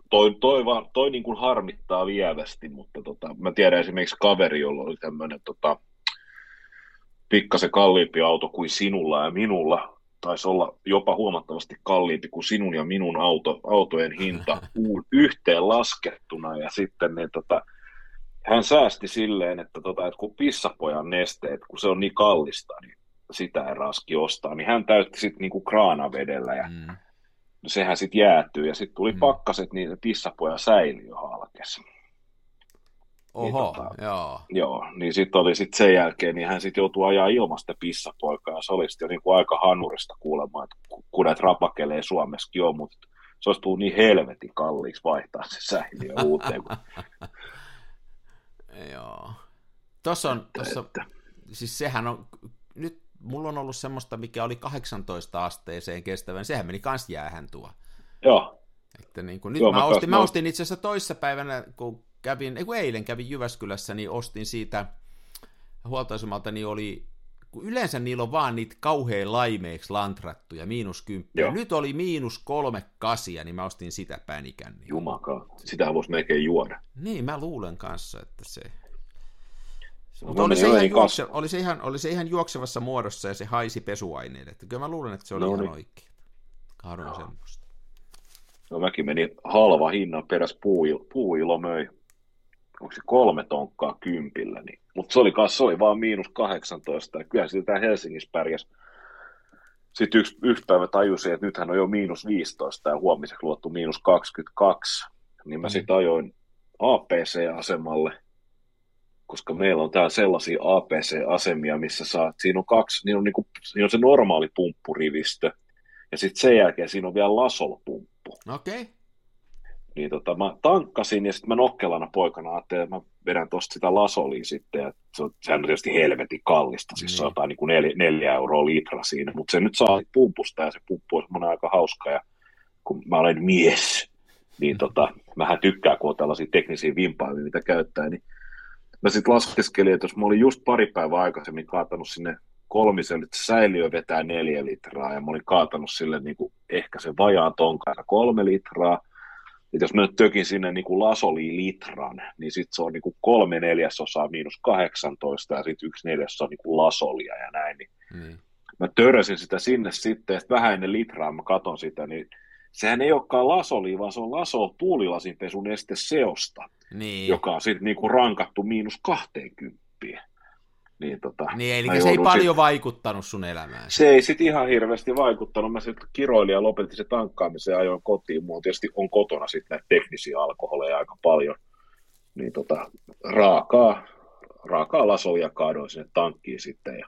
toi, toi, toi, toi niin kuin harmittaa lievästi, mutta tota, mä tiedän esimerkiksi kaveri, jolla oli tämmöinen tota, pikkasen kalliimpi auto kuin sinulla ja minulla. Taisi olla jopa huomattavasti kalliimpi kuin sinun ja minun auto, autojen hinta yhteen laskettuna. Ja sitten ne, tota, hän säästi silleen, että, tota, että kun pissapojan nesteet, kun se on niin kallista, niin sitä ei raski ostaa. Niin hän täytti sitten niinku kraanavedellä ja mm. sehän sitten jäätyy. Ja sitten tuli mm. pakkaset, niin pissapoja säiliö halkesi. Oho, niin tota, joo. Joo, niin sitten oli sit sen jälkeen, niin hän sitten joutui ajaa ilmasta pissapoikaa, ja se oli sitten jo niinku aika hanurista kuulemaan, että kudet rapakelee Suomessakin jo, mutta se olisi tullut niin helvetin kalliiksi vaihtaa se säiliö uuteen. Joo. Tuossa on, tossa, siis sehän on, nyt mulla on ollut semmoista, mikä oli kahdeksantoista asteeseen kestävän, sehän meni kans jäähän tuo. Joo. Että niin kun, nyt joo, mä, mä, ostin, mä ostin itse asiassa toissapäivänä, kun Kävin, ei kun eilen kävin Jyväskylässä, niin ostin siitä huoltoasemalta, niin oli, kun yleensä niillä on vaan niitä kauhean laimeiksi lantrattuja, miinus kymppiä. Nyt oli miinus kolme kasia, niin mä ostin sitä pänikän. Niin. Jumakaan, sitähän voisi melkein juoda. Niin, mä luulen kanssa, että se... Mutta oli, juokse... oli, oli se ihan juoksevassa muodossa ja se haisi pesuaineille. Että kyllä mä luulen, että se oli no niin. ihan oikein. Harvoin semmoista. No mäkin meni halva hinnan perässä puuilo, puuilo möi. Onko se kolme tonkkaa kympillä, niin. Mutta se oli kanssa, se oli vaan miinus kahdeksantoista, ja kyllähän sillä tää Helsingissä pärjäs. Sitten yksi, yksi päivä tajusin, että nythän on jo miinus viisitoista, ja huomiseksi luottu miinus kaksikymmentäkaksi, niin mä mm. sitten ajoin A P C-asemalle, koska meillä on täällä sellaisia A P C-asemia, missä saat, siinä on kaksi, niin on, niinku, niin on se normaali pumppurivistö, ja sitten sen jälkeen siinä on vielä lasolpumppu. Okei. Okay. Niin tota, mä tankkasin ja sitten mä nokkelana poikana ajattelin, että mä vedän tosta sitä lasolia sitten. Ja se on, sehän on tietysti helvetin kallista, siis se on jotain niin kuin neljä, neljä euroa litra siinä, mutta se nyt saa pumpusta ja se pumppu on semmoinen aika hauska. Ja kun mä olen mies, niin tota, mähän tykkään, kun on tällaisia teknisiä vimpaimia, mitä käyttää, niin mä sitten laskeskelin, että jos mä olin just pari päivää aikaisemmin kaatanut sinne kolmisen, että säiliö vetää neljä litraa, ja mä olin kaatanut sille niin kuin ehkä sen vajaan tonkaan kolme litraa. Et jos mä nyt tökin sinne niin kuin lasoliin litran, niin sitten se on niin kuin kolme neljäsosaa miinus kahdeksantoista, ja sitten yksi neljäsosa niin kuin lasolia ja näin. Niin mm. Mä törösin sitä sinne sitten, että vähän ennen litraa mä katon sitä, niin sehän ei olekaan lasolia, vaan se on lasol tuulilasinpesun nesteseosta, niin. joka on sitten niin kuin rankattu miinus kaksikymmentä. Niin, tota, niin, eli se ei paljon sit... vaikuttanut sun elämään. Se ei sitten ihan hirveästi vaikuttanut. Mä sitten kiroilin ja lopetin se tankkaamisen ja ajoin kotiin. Mulla tietysti on kotona sitten näitä teknisiä alkoholeja aika paljon. Niin tota, raakaa, raakaa lasolia kaadoin sinne tankkiin sitten ja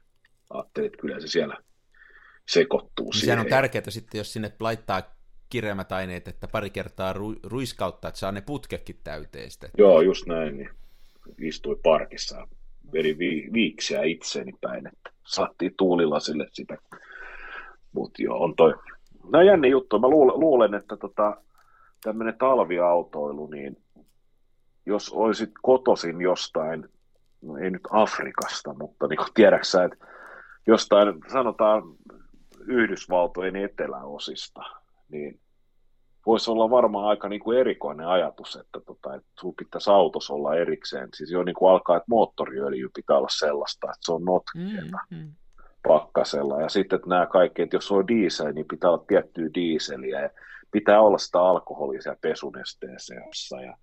ajattelin, että kyllä se siellä sekoittuu niin siihen. Sehän on tärkeää sitten, jos sinne laittaa kireämmät aineet, että pari kertaa ru- ruiskauttaa, että saa ne putkekin täyteen sitä. Joo, just näin. Niin istui parkissa. Veri viiksiä itseeni päin, että saattiin tuulilasille sitä. Mutta joo, on toi. No jänni juttu. Mä luulen, että tota, tämmöinen talviautoilu, niin jos olisit kotoisin jostain, no ei nyt Afrikasta, mutta niin tiedäksä, että jostain sanotaan Yhdysvaltojen eteläosista, niin voisi olla varmaan aika niin kuin erikoinen ajatus, että, tota, että sinulla pitäisi autossa olla erikseen. Siis jo niin kuin alkaa, että moottoriöljy pitää olla sellaista, että se on notkeeta mm-hmm. pakkasella. Ja sitten että nämä kaikki, että jos on diesel, niin pitää olla tiettyä dieseliä ja pitää olla sitä alkoholia siellä pesunesteessä ja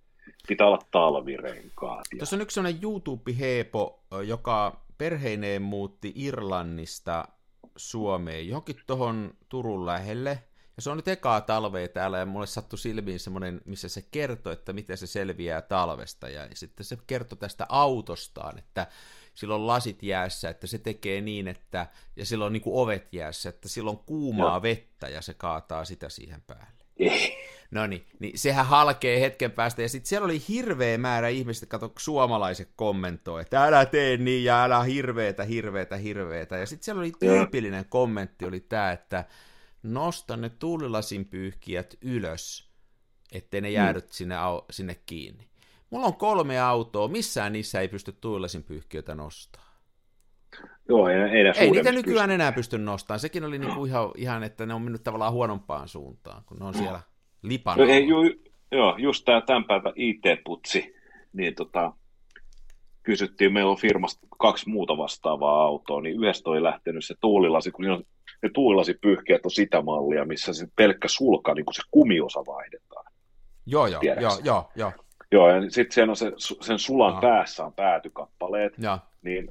pitää olla talvirenkaat. Ja... Tuossa on yksi sellainen YouTube-heepo, joka perheineen muutti Irlannista Suomeen, johonkin tuohon Turun lähelle. Ja se on nyt ekaa talvea täällä, ja mulle sattui silmiin semmoinen, missä se kertoi, että miten se selviää talvesta. Ja sitten se kertoi tästä autostaan, että silloin lasit jäässä, että se tekee niin, että, ja silloin niin kuin ovet jäässä, että silloin kuumaa no. vettä, ja se kaataa sitä siihen päälle. No niin, sehän halkee hetken päästä, ja sitten siellä oli hirveä määrä ihmistä, kato, suomalaiset kommentoi, että älä tee niin, ja älä hirveetä, hirveetä, hirveetä. Ja sitten siellä oli tyypillinen kommentti, oli tämä, että nosta ne tuulilasinpyyhkijät ylös, ettei ne jäädy sinne, au- sinne kiinni. Mulla on kolme autoa, missään niissä ei pysty tuulilasinpyyhkijöitä nostamaan. Joo, ei, ei, ei niitä nykyään enää pysty nostamaan. Sekin oli niinku ihan, ihan, että ne on mennyt tavallaan huonompaan suuntaan, kun ne on siellä lipana. Joo, ju, joo just tämä tämän päivän I T-putsi, niin tota, kysyttiin, meillä on firmasta kaksi muuta vastaavaa autoa, niin yhdestä oli lähtenyt se tuulilasi, kun on, ne tuulilasipyyhkiät on sitä mallia, missä se pelkkä sulka, niin kun se kumiosa vaihdetaan. Joo, joo, joo, joo, joo. Joo, ja sitten se, sen sulan Aha. päässä on päätykappaleet, ja. Niin...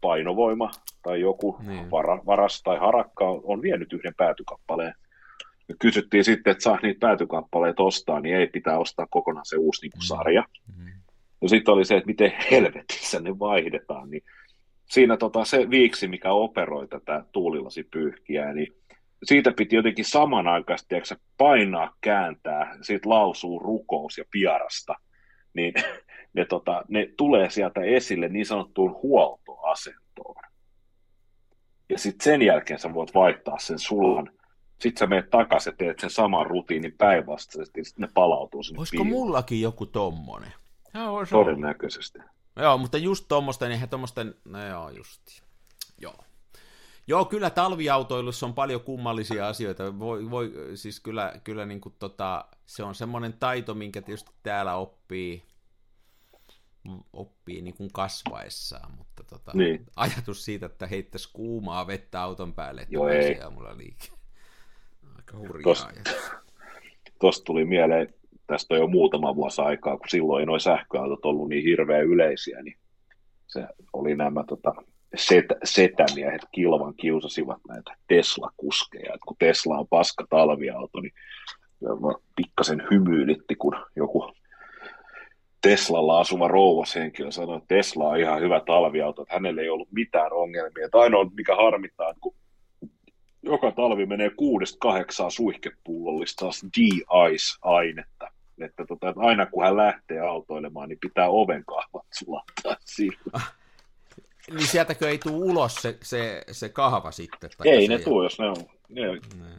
painovoima tai joku niin. vara, varas tai harakka on, on vienyt yhden päätykappaleen. Me kysyttiin sitten, että saa niitä päätykappaleita ostaa, niin ei pitää ostaa kokonaan se uusi niin kuin sarja. Mm-hmm. Ja sitten oli se, että miten helvetissä ne vaihdetaan. Niin siinä tota, se viiksi, mikä operoi tätä tuulilasipyyhkiä, niin siitä piti jotenkin samanaikaisesti tiedätkö, painaa, kääntää, siitä lausuu rukous ja piarasta. Niin ne, tota, ne tulee sieltä esille niin sanottuun huoltoasentoon. Ja sitten sen jälkeen sä voit vaihtaa sen sulan. Sitten sä menet takaisin ja teet sen saman rutiinin päinvastaisesti, sitten ne palautuu sinne Olisiko piiriin. Mullakin joku tommonen? Todennäköisesti. No joo, mutta just tommosten, eihän tommosten, no joo, justi. Joo. Joo, kyllä talviautoilussa on paljon kummallisia asioita. Voi, voi, siis kyllä, kyllä niin kuin tota, se on semmoinen taito, minkä tietysti täällä oppii, oppii niin kuin kasvaessaan, mutta tota, niin. ajatus siitä, että heittäisi kuumaa vettä auton päälle, että joo, ei. Mulla liike. Aika hurjaa. Tuosta tuli mieleen, tästä on jo muutama vuosi aikaa, kun silloin ei nuo sähköautot ollut niin hirveän yleisiä, niin se oli nämä... Tota, Setä, setämiehet kilvan kiusasivat näitä Tesla-kuskeja, että kun Tesla on paska talviauto, niin pikkasen hymyilitti, kun joku Teslalla asuva rouvashenkilö sanoi, että Tesla on ihan hyvä talviauto, että hänellä ei ollut mitään ongelmia, että ainoa mikä harmittaa, että kun joka talvi menee kuudesta kahdeksaan suihkepullollista taas de-ice-ainetta, että, tota, että aina kun hän lähtee autoilemaan, niin pitää ovenkahvat sulattaa sillä. Niin sieltäkö ei tule ulos se, se, se kahva sitten? Tai ei ne tule, jos ne on. Ne ne.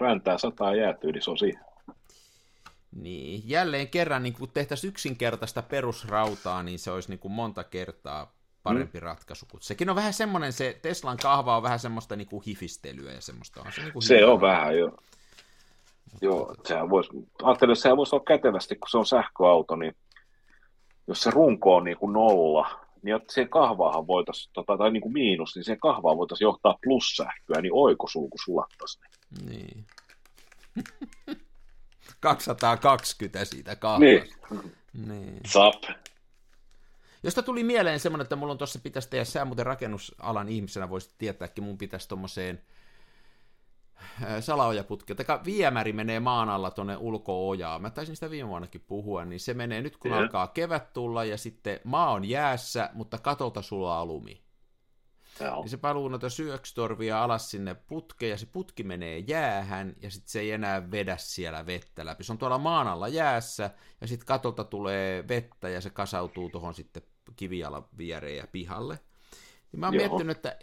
Räntää sataa jäätyy, niin se on siinä. Niin, jälleen kerran, niin kun tehtäisiin yksinkertaista perusrautaa, niin se olisi niin kuin monta kertaa parempi mm. ratkaisu. Sekin on vähän semmoinen, se Teslan kahva on vähän semmoista niin kuin hifistelyä ja semmoista. On se niin kuin se on vähän, joo. Joo, sehän voisi, ajattelin, että sehän voisi olla kätevästi, kun se on sähköauto, niin jos se runko on niin kuin nolla, niin se kahvaahan voitaisiin, tai niin kuin miinus, niin se kahvaa voitaisiin johtaa plussähköä, niin oikosulku sulattaisiin. Niin. kaksisataakaksikymmentä siitä kahvasta. Niin. niin. Zap. Josta tuli mieleen semmoinen, että mulla on tuossa pitäisi tehdä, sä muuten rakennusalan ihmisenä voisit tietääkin, mun pitäisi tuommoiseen salaojaputkeen, tai viemäri menee maan alla tuonne ulko-ojaan, mä taisin sitä viime vuonnakin puhua, niin se menee nyt kun yeah. alkaa kevät tulla ja sitten maa on jäässä, mutta katolta sulaa lumi. Yeah. Se paluu noita syökstorvia alas sinne putkeen ja se putki menee jäähän ja sitten se ei enää vedä siellä vettä läpi. Se on tuolla maan alla jäässä ja sitten katolta tulee vettä ja se kasautuu tuohon sitten kivijalan viereen ja pihalle. Niin mä oon Joo. miettinyt, että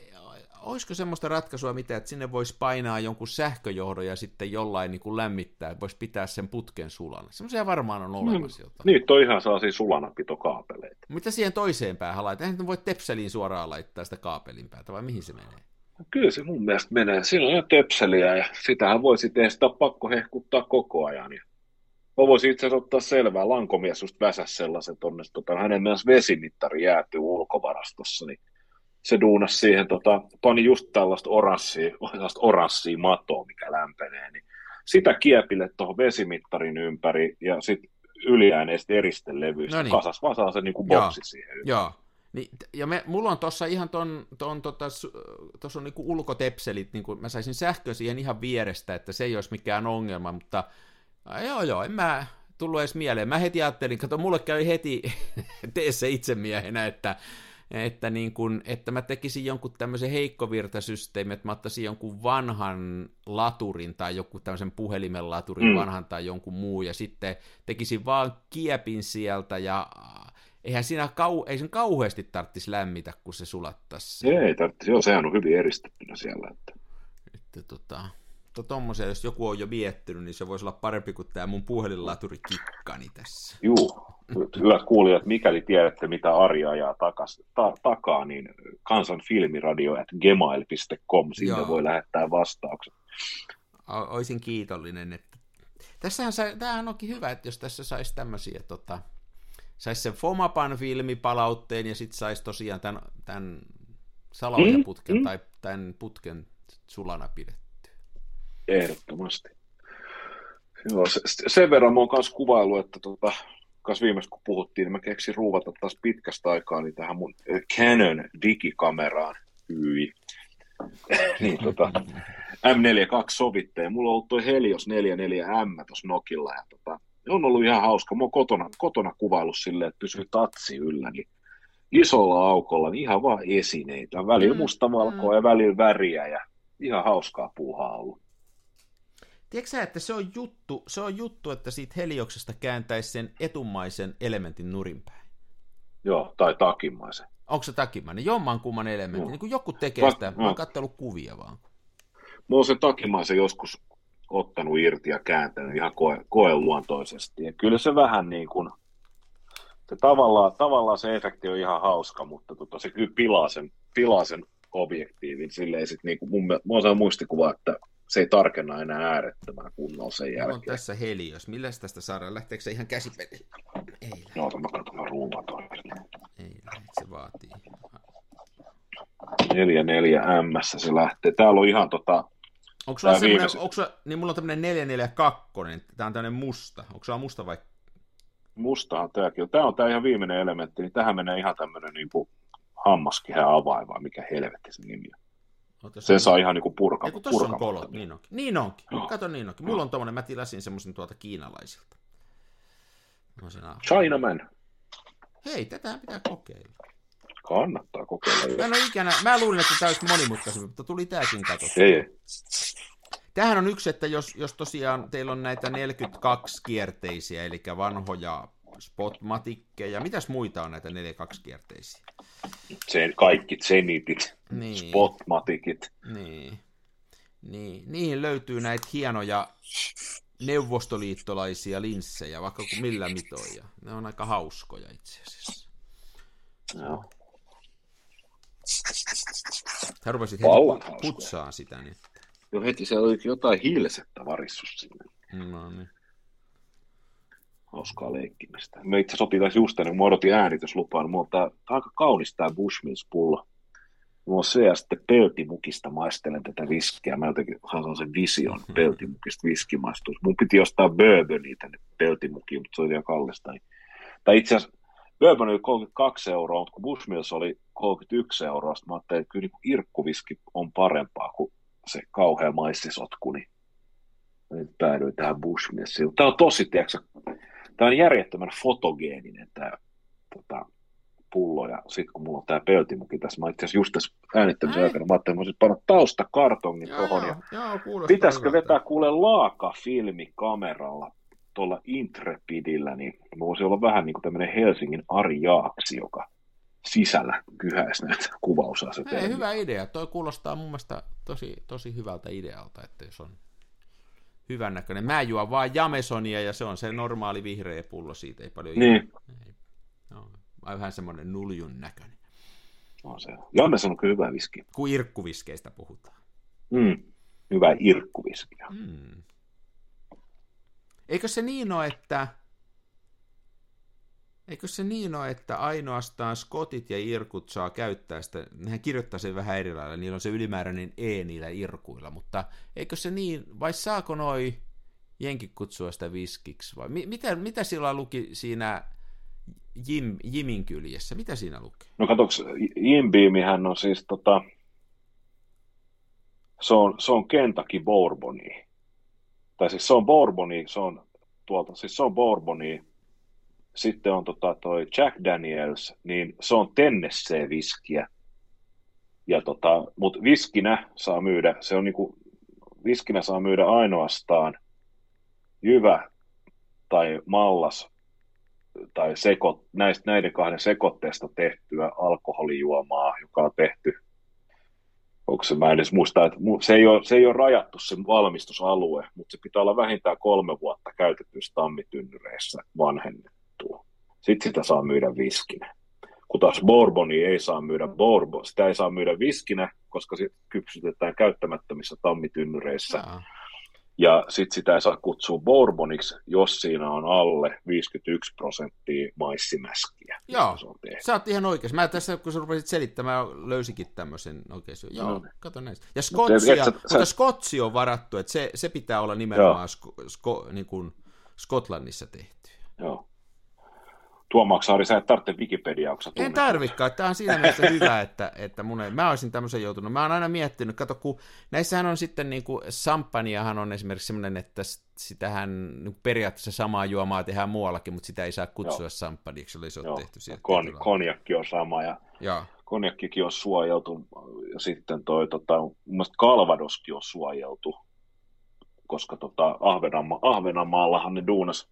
olisiko semmoista ratkaisua mitä, että sinne voisi painaa jonkun sähköjohdon ja sitten jollain niin kuin lämmittää, että voisi pitää sen putken sulana. Semmoisia varmaan on olemassa jotain. Niin, toi ihan saa siis sulanapitokaapeleita. Mitä siihen toiseen päähän laittaa? Eihän voi tepseliin suoraan laittaa sitä kaapelin päätä, vai mihin se menee? Kyllä se mun mielestä menee. Siinä on jo töpseliä ja sitähän voi sitten, ei sitä ole pakko hehkuttaa koko ajan. Ja mä voisin itse asiassa ottaa selvää, lankomies just väsäsi sellaisen tonne, tota, hänen myös vesimittari jäätyy ulkovarastossa, niin se duunasi siihen, tota, pani just tällaista oranssia, oranssia matoa, mikä lämpenee, niin sitä kiepille tuohon vesimittarin ympäri ja sitten yliääneistä eristelevyistä, no niin. Kasas vasaan se niin kuin boksi siihen ympäri. Joo. Niin, ja me, mulla on tuossa ihan ton, ton, tota, tuossa on niinku ulkotepselit, niinku, mä saisin sähköä siihen ihan vierestä, että se ei olisi mikään ongelma, mutta joo joo, en mä tullut edes mieleen. Mä heti ajattelin, kato, mulle kävi heti teessä itsemiehenä, että, että, niin kun, että mä tekisin jonkun tämmöisen heikkovirtasysteemin, että mä ottaisin jonkun vanhan laturin tai joku tämmöisen puhelimen laturin mm. vanhan tai jonkun muu, ja sitten tekisin vaan kiepin sieltä ja... Eihän siinä kau, ei sen kauheasti tarvitsisi lämmitä, kun se sulattaisi. Ei tarvitsisi, joo, sehän on hyvin eristettynä siellä. Että... Että tota, to, tommosia, jos joku on jo miettinyt, niin se voisi olla parempi kuin tämä mun puhelinlaturikikkani tässä. Juu, hyvät kuulijat, mikäli tiedätte, mitä Ari ajaa takas, ta, takaa, niin kansanfilmiradio at gmail dot com, siitä voi lähettää vastaukset. O- oisin kiitollinen. Että... Tässähän sa, tämähän onkin hyvä, että jos tässä saisi tämmöisiä... Tota... Saisi sen Fomapan filmipalautteen ja sitten saisi tosiaan tämän, tämän salaujaputken mm, mm. tai tämän putken sulana pidettyä. Ehdottomasti. Joo, sen verran mä oon kanssa kuvaillut, että tuota, kanssa viimeksi kun puhuttiin, niin mä keksin ruuvata taas pitkästä aikaa niin tähän mun Canon digikameraan. Hyi. niin, tota, M neljäkymmentäkaksi sovitteen. Mulla on ollut toi Helios neljäkymmentäneljä M tuossa Nokilla ja tota, on ollut ihan hauska. Mä oon kotona, kotona kuvaillut silleen, että pysyy tatsi yllä, niin isolla aukolla niin ihan vaan esineitä. Välillä mm, mustavalkoa mm. ja välillä väriä ja ihan hauskaa puuhaa ollut. Tiedätkö sä, että se on juttu, se on juttu että siitä Helioksesta kääntäisi sen etumaisen elementin nurinpäin? Joo, tai takimaisen. Onko se takimainen? Jommankumman elementti. No. Niin kuin joku tekee Va- sitä. Mä oon no. kattellut kuvia vaan. Mä oon sen takimaisen joskus ottanut irti ja kääntänyt ihan koe, koeluontoisesti. Ja kyllä se vähän niin kuin, se tavallaan, tavallaan se efekti on ihan hauska, mutta tota, se kyllä pilaa sen, pilaa sen objektiivin. Silleen sit niin kuin mun, mä oon saanut muistikuvaa, että se ei tarkenna enää äärettömän kunnolla sen jälkeen. On tässä Helios. Milläs tästä saadaan? Lähteekö se ihan käsipeli? Ei lähde. No, mä katson ruuvan toinen. Ei lähde. Se vaatii. neljäkymmentäneljä M se lähtee. Täällä on ihan tota... Onko sulla semmoinen, sulla, niin mulla on tämmöinen neljäsataaneljäkymmentäkaksi, tämä on tämmöinen musta, onko sulla musta vai? Mustahan tämäkin, tämä on tämä ihan viimeinen elementti, niin tähän menee ihan tämmöinen niin kuin hammaskehä avain, vai mikä helvetti se nimi on. No, sen on... saa ihan niin kuin purka, purkamatta. Tuossa on kolot, niin onkin, niin onkin. No. Kato niin onkin, mulla no. on tommoinen, mä tilasin semmoisen tuolta kiinalaisilta. No, Chinaman. Hei, tätä pitää kokeilla. Kannattaa kokeilla. Mä en ole ikänä, mä luulin, että tämä olisi monimutkaisempi, mutta tuli tämäkin katsottua. Ei, ei. Tämähän on yksi, että jos, jos tosiaan teillä on näitä neljäkymmentäkaksi kierteisiä, eli vanhoja spotmatikkeja, mitäs muita on näitä neljäkymmentäkaksi kierteisiä? Sen, kaikki zenitit, niin. Spotmatikit. Niin. Niin. Niihin löytyy näitä hienoja neuvostoliittolaisia linssejä, vaikka kuin millä mitoja. Ne on aika hauskoja itse asiassa. Joo. Sä rupesit heti putsaan sitä niin. Jo heti se oli jotain hiilisettä varissus sinne. No niin. Hauskaa leikkimistä. Me itse sotiin taisi just ennen, kun mä odotin äänityslupaa, niin mulla on aika kaunis tää Bushmills-pullo. Mulla on se ja sitten peltimukista maistelen tätä viskiä. Mä jotenkin haluan sen vision peltimukista viskimaistusta. Mun piti ostaa bourboni tänne peltimukiin, mutta se oli vielä kallista. Tai itse asiassa bourboni oli kolmekymmentäkaksi euroa, mutta kun Bushmills oli kolmekymmentäyksi euroa, mä ajattelin, että kyllä niin kuin irkkuviski on parempaa kuin se kauhea maissisotku, niin nyt päädyin tähän Bushmilsiin. Tämä on tosi, tiedätkö, tämä on järjettömän fotogeeninen tämä tota, pullo, ja sitten kun mulla on tämä peltimuki tässä, mä itse asiassa just tässä äänittämisen aikana, mä ajattelin, että mä olisin panna taustakartongin tuohon, ja joo, pitäisikö vetää kuule laakafilmi kameralla tuolla Intrepidillä, niin mä voisin olla vähän niin kuin tämmöinen Helsingin Ari Jaaksi, joka sisällä kyhäisi näitä kuvausasetelmia. Ei, hyvä idea. Toi kuulostaa mun mielestä tosi, tosi hyvältä idealta, että jos on hyvän näköinen. Mä juon vaan Jamesonia ja se on se normaali vihreä pullo, siitä ei paljon niin. Idea. Ei. No, vähän semmoinen nuljun näköinen. on se. Jannessa on kyllä hyvä viski. Kun irkkuviskeistä puhutaan. Mm. Hyvä irkkuviski. Mm. Eikö se niin ole, että... Eikö se niin ole, että ainoastaan skotit ja irkut saa käyttää sitä, nehän kirjoittaa sen vähän eri lailla, niillä on se ylimääräinen E niillä irkuilla, mutta eikö se niin, vai saako noi jenkit kutsua sitä viskiksi, vai mitä, mitä sillä luki siinä Jim, Jimin kyljessä, mitä siinä lukee? No katsoks, Jim Beamihän on siis tota, se on, se on Kentucky Bourbonia, tai siis se on Bourbonia, se on tuolta, siis se on Bourbonia. Sitten on tota toi Jack Daniels, niin se on Tennessee-viskiä. Ja tota, mut viskinä saa myydä, se on niinku, viskinä saa myydä ainoastaan jyvä tai mallas tai seko, näistä, näiden kahden sekoitteesta tehtyä alkoholijuomaa, joka on tehty. Onko se, mä en edes muista, että se ei ole, se ei ole rajattu se valmistusalue, mutta se pitää olla vähintään kolme vuotta käytetyssä tammitynnyreissä vanhennettu. Sitten sitä saa myydä viskinä. Kun taas bourbonia ei saa myydä bourbon, sitä ei saa myydä viskinä, koska se kypsytetään käyttämättömissä tammitynnyreissä. Jaa. Ja sitten sitä ei saa kutsua bourboniksi, jos siinä on alle viisikymmentäyksi prosenttia maissimäskiä. Joo, sä oot ihan oikeassa. Mä tässä, kun sä rupesit selittämään, löysikin tämmöisen oikeasti. Joo, no. Kato näistä. Ja skotsia, no, sä... mutta skotsi on varattu, että se, se pitää olla nimenomaan sko, sko, niin kuin Skotlannissa tehty. Joo. Tuomaksaari, sä et tarvitse Wikipediaa, onko sä tunnet? En tarvikaan, tämä on siinä mielessä hyvä, että, että mun ei, mä olisin tämmöisen joutunut. Mä oon aina miettinyt, kato, kun näissähän on sitten, niin kuin samppaniahan on esimerkiksi semmoinen, että sitähän niin periaatteessa samaa juomaa tehdään muuallakin, mutta sitä ei saa kutsua Joo. samppaniksi, eli se on Joo. tehty sieltä. Kon, konjakki on sama, ja Joo. konjakkikin on suojeltu, ja sitten toi, tota, mun mielestä Kalvadoskin on suojeltu, koska tota, Ahvenanma, Ahvenanmaallahan ne duunas,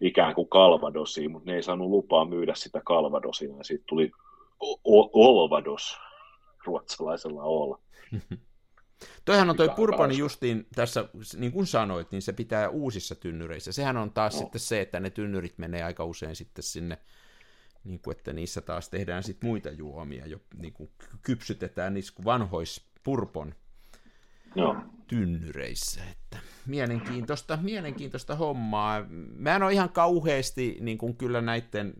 ikään kuin Kalvadosia, mutta ne ei saanut lupaa myydä sitä Kalvadosina, ja siitä tuli Olvados, ruotsalaisella olla. Toihan on toi purpani justiin tässä, niin kuin sanoit, niin se pitää uusissa tynnyreissä. Sehän on taas no. sitten se, että ne tynnyrit menee aika usein sitten sinne, niin kuin että niissä taas tehdään sitten muita juomia, jo niin kuin kypsytetään niissä vanhois purpon no. tynnyreissä, että mielenkiintoista, mielenkiintoista hommaa. Mä en ole ihan kauheasti niin kuin kyllä näiden,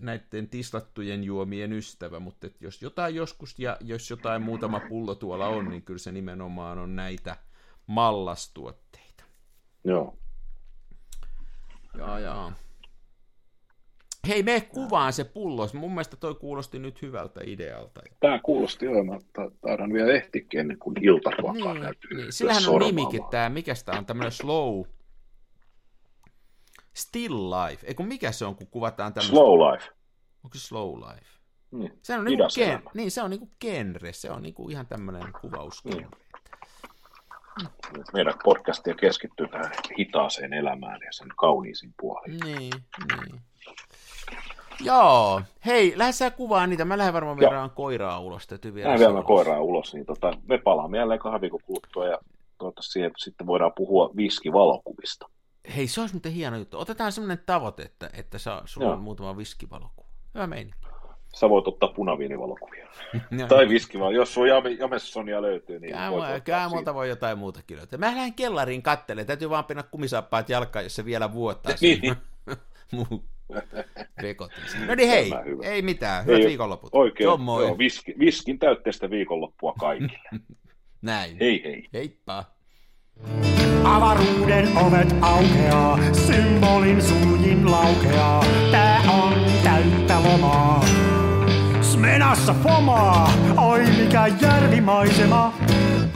näiden tislattujen juomien ystävä, mutta et jos jotain joskus ja jos jotain muutama pullo tuolla on, niin kyllä se nimenomaan on näitä mallastuotteita. Joo. Jaa, jaa. Hei, mene kuvaan se pullo. Mun mielestä toi kuulosti nyt hyvältä idealta. Tämä kuulosti olemalta. Taidan vielä ehtikin ennen kuin iltaruokaa niin, täytyy. Niin. Sillähän on nimikin tämä, mikä tämä on, tämmöinen slow still life. Ei kun mikä se on, kun kuvataan tämmöistä. Slow life. Onko se slow life? Niin, se on niinku gen... niin, se on niinku genre. Se on niinku ihan tämmöinen kuvausgenre. Niin. Meidän podcastia keskittyy tähän hitaaseen elämään ja sen kauniisiin puoliin. Niin, niin. Joo, hei, lähde sä kuvaan niitä, mä lähden varmaan verran koiraa ulos, täytyy vielä Lähden vielä koiraa ulos, niin tota, me palaamme jälleen kahden viikon kuluttua ja toivottavasti siihen sitten voidaan puhua viskivalokuvista. Hei, se olisi muuten hieno juttu, otetaan semmoinen tavoite, että, että saa, sulla Joo. on muutama viskivalokuva, hyvä meininki. Sä voit ottaa punaviinivalokuvia, tai viskivalokuva, jos sun Jamesonia löytyy, niin Kää voit ottaa Kää multa voi jotain muutakin löytää, mä lähden kellariin kattelemaan, täytyy vaan pinna kumisaappaat jalkaan, jos se vielä vuottaa sinne. Pekotin. No niin hei, ei mitään, hyvät viikonloput. Oikein, se on moi. Joo, viski, viskin täytteistä viikonloppua kaikille. Näin. Hei hei. Heippa. Avaruuden ovet aukeaa, symbolin suljin laukeaa. Tää on täyttä lomaa. Smenassa fomaa, oi mikä järvimaisema.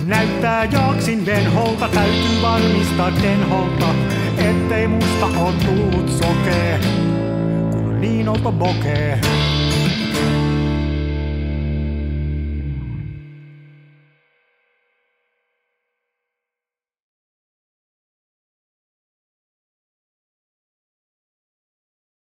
Näyttää jaksin venholta, täytyy varmistaa tenholta, ettei musta on tullut sokee. Niin olta bokeh.